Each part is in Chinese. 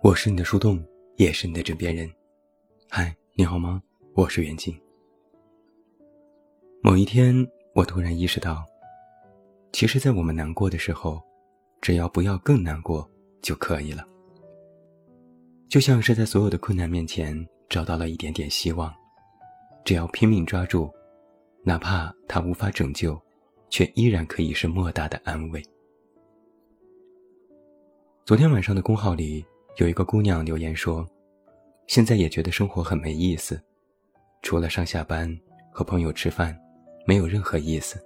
我是你的树洞，也是你的枕边人。嗨，你好吗？我是袁静。某一天，我突然意识到，其实在我们难过的时候，只要不要更难过就可以了。就像是在所有的困难面前找到了一点点希望，只要拼命抓住，哪怕它无法拯救，却依然可以是莫大的安慰。昨天晚上的公号里，有一个姑娘留言说，现在也觉得生活很没意思，除了上下班和朋友吃饭，没有任何意思。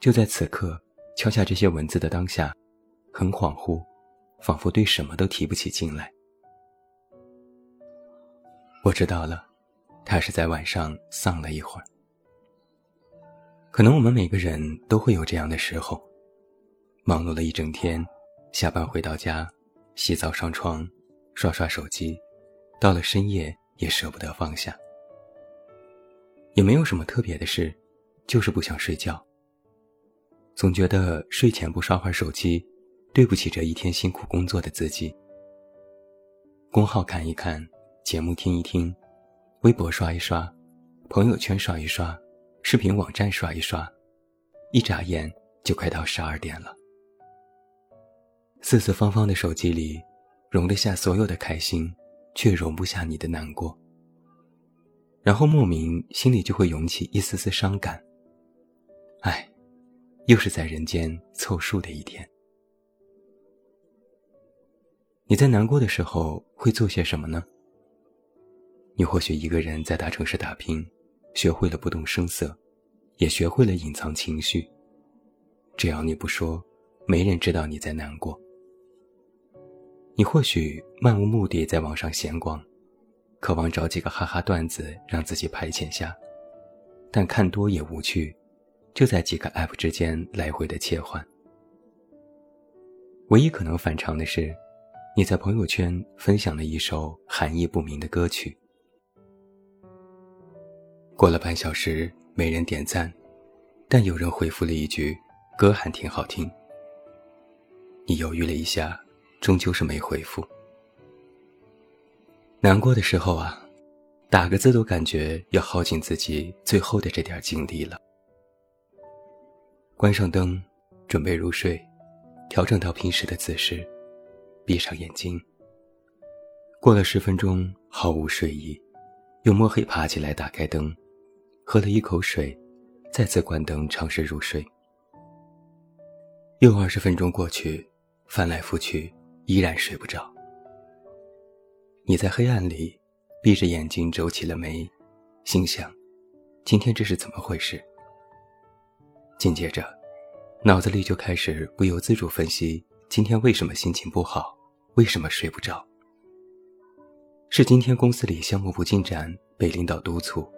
就在此刻，敲下这些文字的当下，很恍惚，仿佛对什么都提不起劲来。我知道了，她是在晚上丧了一会儿。可能我们每个人都会有这样的时候，忙碌了一整天，下班回到家，洗澡上床，刷刷手机，到了深夜也舍不得放下。也没有什么特别的事，就是不想睡觉。总觉得睡前不刷会手机，对不起这一天辛苦工作的自己。公号看一看，节目听一听，微博刷一刷，朋友圈刷一刷，视频网站刷一刷，一眨眼就快到12点了。四四方方的手机里，容得下所有的开心，却容不下你的难过。然后莫名心里就会涌起一丝丝伤感。唉，又是在人间凑数的一天。你在难过的时候会做些什么呢？你或许一个人在大城市打拼，学会了不动声色，也学会了隐藏情绪。只要你不说，没人知道你在难过。你或许漫无目的在网上闲逛，渴望找几个哈哈段子让自己排遣下，但看多也无趣，就在几个 app 之间来回的切换。唯一可能反常的是，你在朋友圈分享了一首含义不明的歌曲，过了半小时没人点赞，但有人回复了一句歌还挺好听。你犹豫了一下，终究是没回复。难过的时候啊，打个字都感觉要耗尽自己最后的这点精力了。关上灯，准备入睡，调整到平时的姿势，闭上眼睛。过了10分钟，毫无睡意，又摸黑爬起来打开灯，喝了一口水，再次关灯尝试入睡。又20分钟过去，翻来覆去，依然睡不着。你在黑暗里闭着眼睛皱起了眉，心想今天这是怎么回事。紧接着脑子里就开始不由自主分析，今天为什么心情不好，为什么睡不着。是今天公司里项目不进展被领导督促，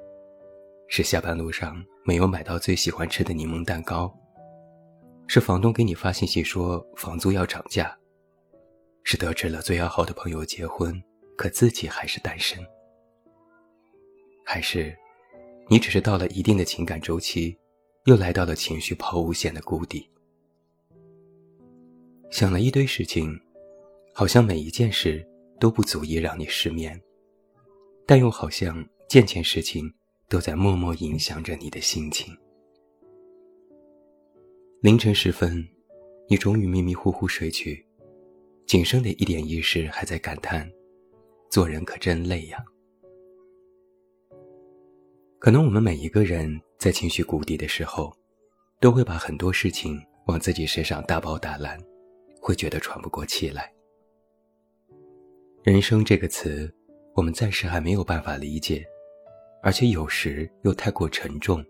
是下班路上没有买到最喜欢吃的柠檬蛋糕，是房东给你发信息说房租要涨价，是得知了最要好的朋友结婚，可自己还是单身，还是你只是到了一定的情感周期，又来到了情绪抛物线的谷底。想了一堆事情，好像每一件事都不足以让你失眠，但又好像件件事情都在默默影响着你的心情。凌晨时分，你终于迷迷糊糊睡去，仅剩的一点意识还在感叹，做人可真累呀。可能我们每一个人在情绪谷底的时候，都会把很多事情往自己身上大包大揽，会觉得喘不过气来。人生这个词，我们暂时还没有办法理解，而且有时又太过沉重，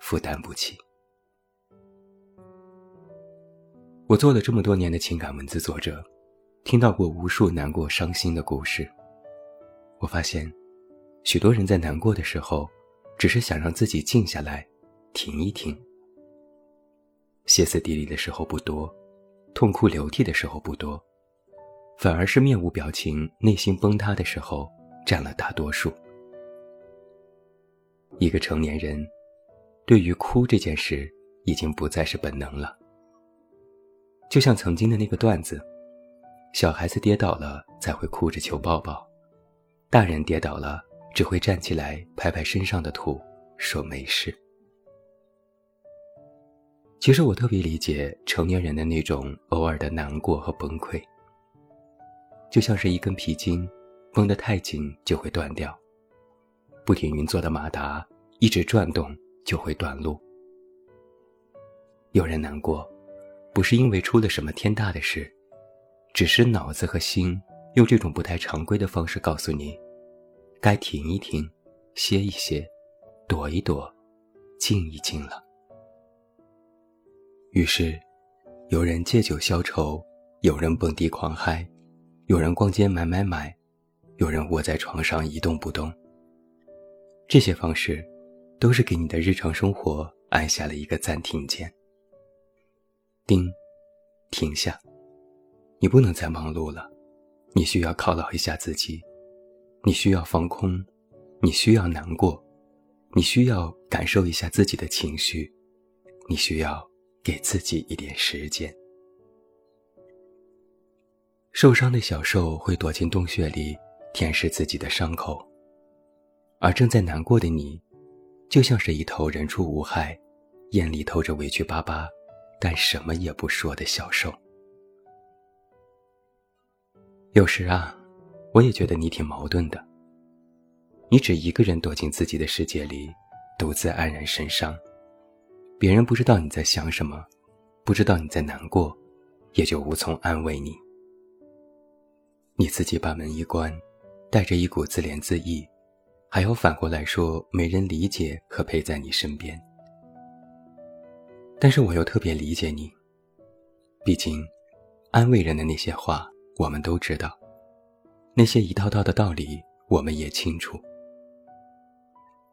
负担不起。我做了这么多年的情感文字作者，听到过无数难过伤心的故事。我发现许多人在难过的时候，只是想让自己静下来，停一停。歇斯底里的时候不多，痛哭流涕的时候不多，反而是面无表情，内心崩塌的时候占了大多数。一个成年人对于哭这件事已经不再是本能了。就像曾经的那个段子，小孩子跌倒了才会哭着求抱抱，大人跌倒了只会站起来拍拍身上的土说没事。其实我特别理解成年人的那种偶尔的难过和崩溃，就像是一根皮筋绷得太紧就会断掉，不停运作的马达一直转动就会断路。有人难过不是因为出了什么天大的事，只是脑子和心用这种不太常规的方式告诉你该停一停，歇一歇，躲一躲，静一静了。于是有人借酒消愁，有人蹦迪狂嗨，有人逛街买，有人窝在床上一动不动。这些方式都是给你的日常生活按下了一个暂停键。叮，停下，你不能再忙碌了，你需要犒劳一下自己，你需要放空，你需要难过，你需要感受一下自己的情绪，你需要给自己一点时间。受伤的小兽会躲进洞穴里舔舐自己的伤口，而正在难过的你就像是一头人畜无害，眼里透着委屈巴巴但什么也不说的小兽。有时啊，我也觉得你挺矛盾的，你只一个人躲进自己的世界里独自黯然神伤，别人不知道你在想什么，不知道你在难过，也就无从安慰你。你自己把门一关，带着一股自怜自艾，还有反过来说没人理解和陪在你身边。但是我又特别理解你，毕竟安慰人的那些话我们都知道，那些一道道的道理我们也清楚。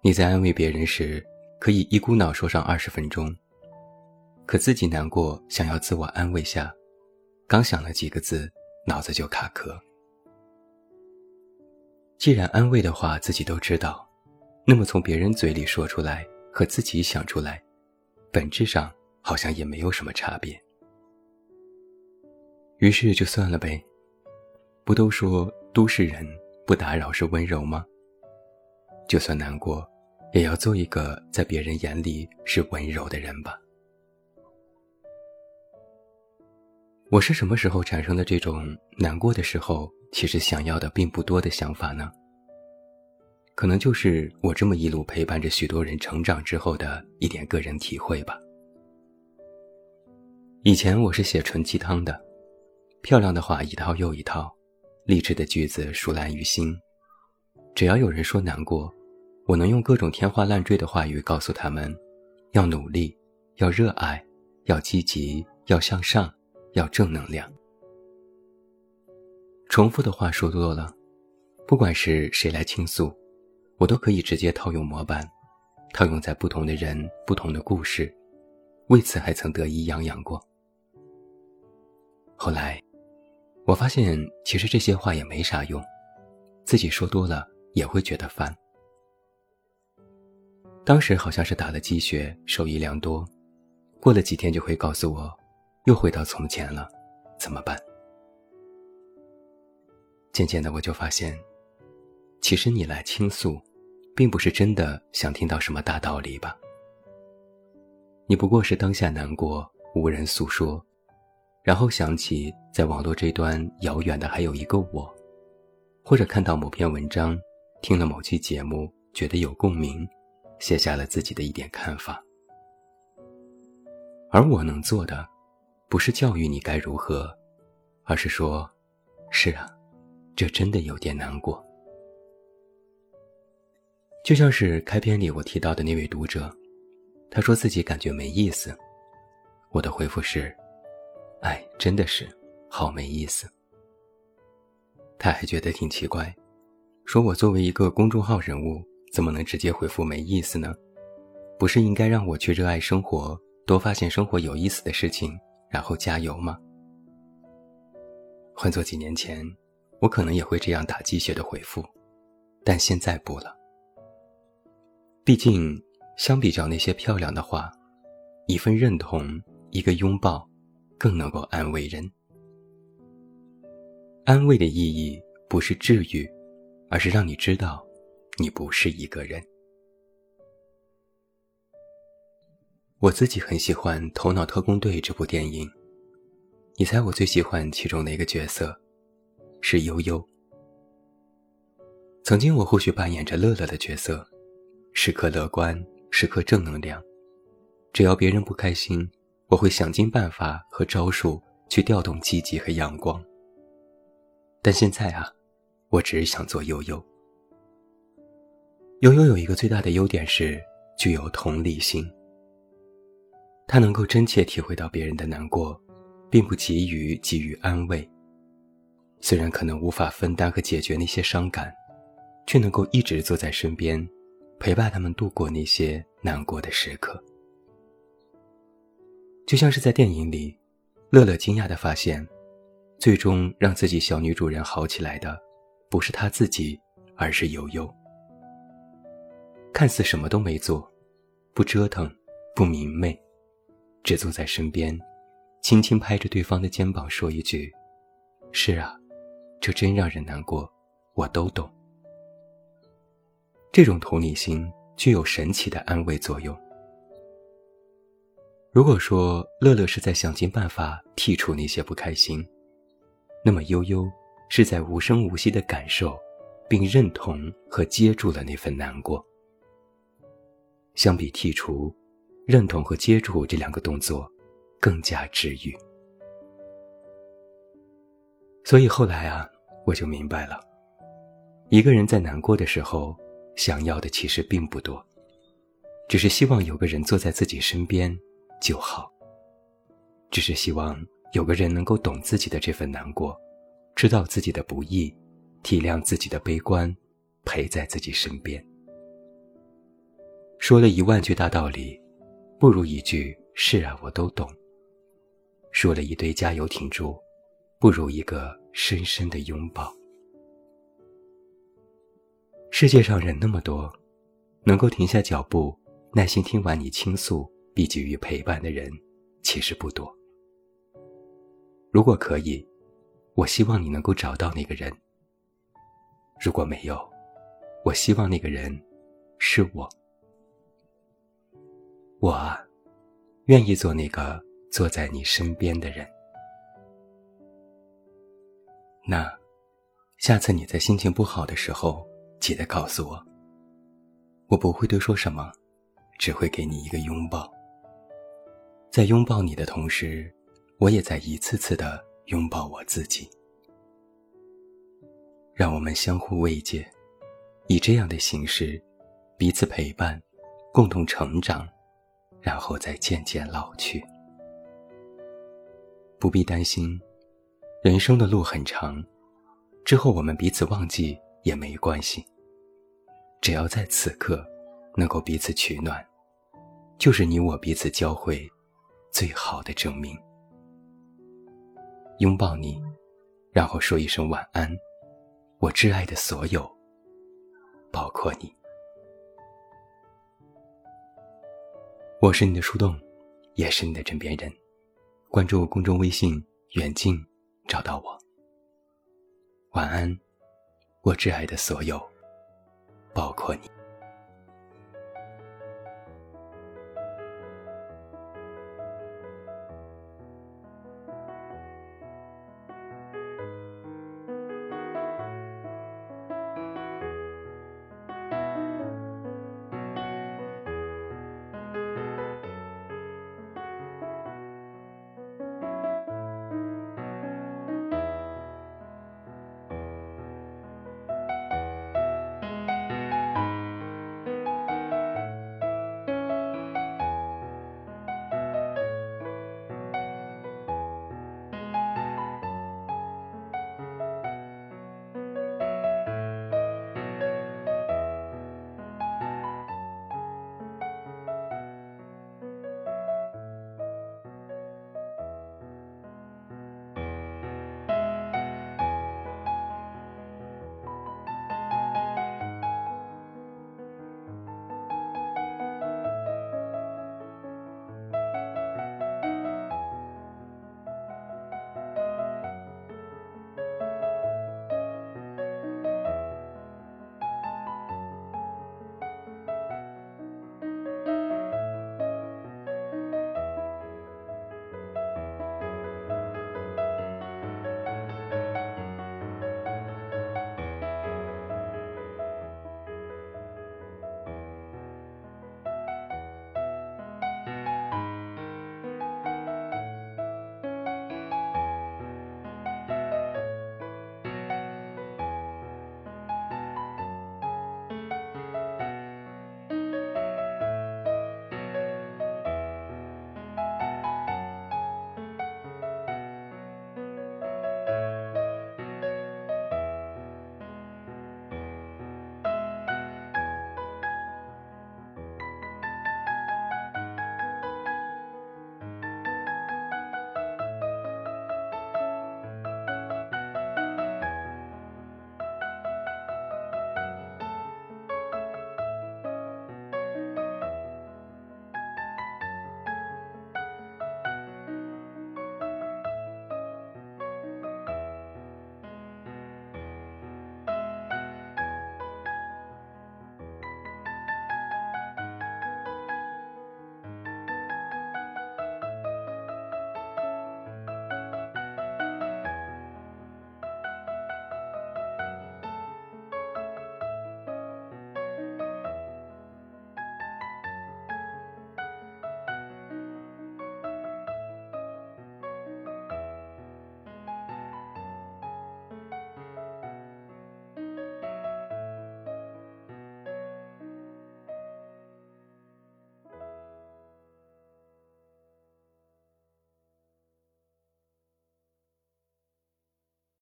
你在安慰别人时可以一股脑说上20分钟，可自己难过想要自我安慰下，刚想了几个字脑子就卡壳。既然安慰的话自己都知道，那么从别人嘴里说出来和自己想出来本质上好像也没有什么差别。于是就算了呗，不都说都市人不打扰是温柔吗？就算难过也要做一个在别人眼里是温柔的人吧。我是什么时候产生的这种难过的时候其实想要的并不多的想法呢？可能就是我这么一路陪伴着许多人成长之后的一点个人体会吧。以前我是写纯鸡汤的，漂亮的话一套又一套，励志的句子熟烂于心，只要有人说难过，我能用各种天花乱坠的话语告诉他们要努力，要热爱，要积极，要向上，要正能量。重复的话说多了，不管是谁来倾诉，我都可以直接套用模板，套用在不同的人不同的故事，为此还曾得意洋洋过。后来我发现其实这些话也没啥用，自己说多了也会觉得烦。当时好像是打了鸡血受益良多，过了几天就会告诉我又回到从前了，怎么办？渐渐的我就发现，其实你来倾诉并不是真的想听到什么大道理吧，你不过是当下难过无人诉说，然后想起在网络这端遥远的还有一个我，或者看到某篇文章，听了某期节目觉得有共鸣，写下了自己的一点看法。而我能做的不是教育你该如何，而是说，是啊，这真的有点难过。就像是开篇里我提到的那位读者，他说自己感觉没意思，我的回复是，哎，真的是，好没意思。他还觉得挺奇怪，说我作为一个公众号人物，怎么能直接回复没意思呢？不是应该让我去热爱生活，多发现生活有意思的事情，然后加油吗？换做几年前，我可能也会这样打鸡血的回复，但现在不了。毕竟，相比较那些漂亮的话，一份认同，一个拥抱，更能够安慰人。安慰的意义不是治愈，而是让你知道你不是一个人。我自己很喜欢《头脑特工队》这部电影，你猜我最喜欢其中的一个角色是悠悠。曾经我或许扮演着乐乐的角色，时刻乐观，时刻正能量，只要别人不开心，我会想尽办法和招数去调动积极和阳光。但现在啊，我只想做悠悠。悠悠有一个最大的优点是具有同理心，他能够真切体会到别人的难过，并不急于给予安慰，虽然可能无法分担和解决那些伤感，却能够一直坐在身边，陪伴他们度过那些难过的时刻。就像是在电影里，乐乐惊讶地发现，最终让自己小女主人好起来的不是她自己，而是悠悠。看似什么都没做，不折腾，不明媚，只坐在身边，轻轻拍着对方的肩膀说一句，是啊，这真让人难过，我都懂。这种同理心具有神奇的安慰作用。如果说乐乐是在想尽办法剔除那些不开心，那么悠悠是在无声无息地感受并认同和接住了那份难过。相比剔除，认同和接住这两个动作更加治愈。所以后来啊，我就明白了，一个人在难过的时候想要的其实并不多，只是希望有个人坐在自己身边就好，只是希望有个人能够懂自己的这份难过，知道自己的不易，体谅自己的悲观，陪在自己身边。说了一万句大道理，不如一句是啊我都懂。说了一堆加油挺住，不如一个深深的拥抱。世界上人那么多，能够停下脚步耐心听完你倾诉并给予陪伴的人其实不多。如果可以，我希望你能够找到那个人。如果没有，我希望那个人是我。我啊，愿意做那个坐在你身边的人。那下次你在心情不好的时候记得告诉我，我不会多说什么，只会给你一个拥抱。在拥抱你的同时，我也在一次次地拥抱我自己。让我们相互慰藉，以这样的形式彼此陪伴，共同成长，然后再渐渐老去。不必担心，人生的路很长，之后我们彼此忘记也没关系，只要在此刻能够彼此取暖，就是你我彼此交汇最好的证明。拥抱你，然后说一声晚安，我挚爱的所有，包括你。我是你的树洞，也是你的枕边人。关注公众微信远近，找到我。晚安，我挚爱的所有，包括你。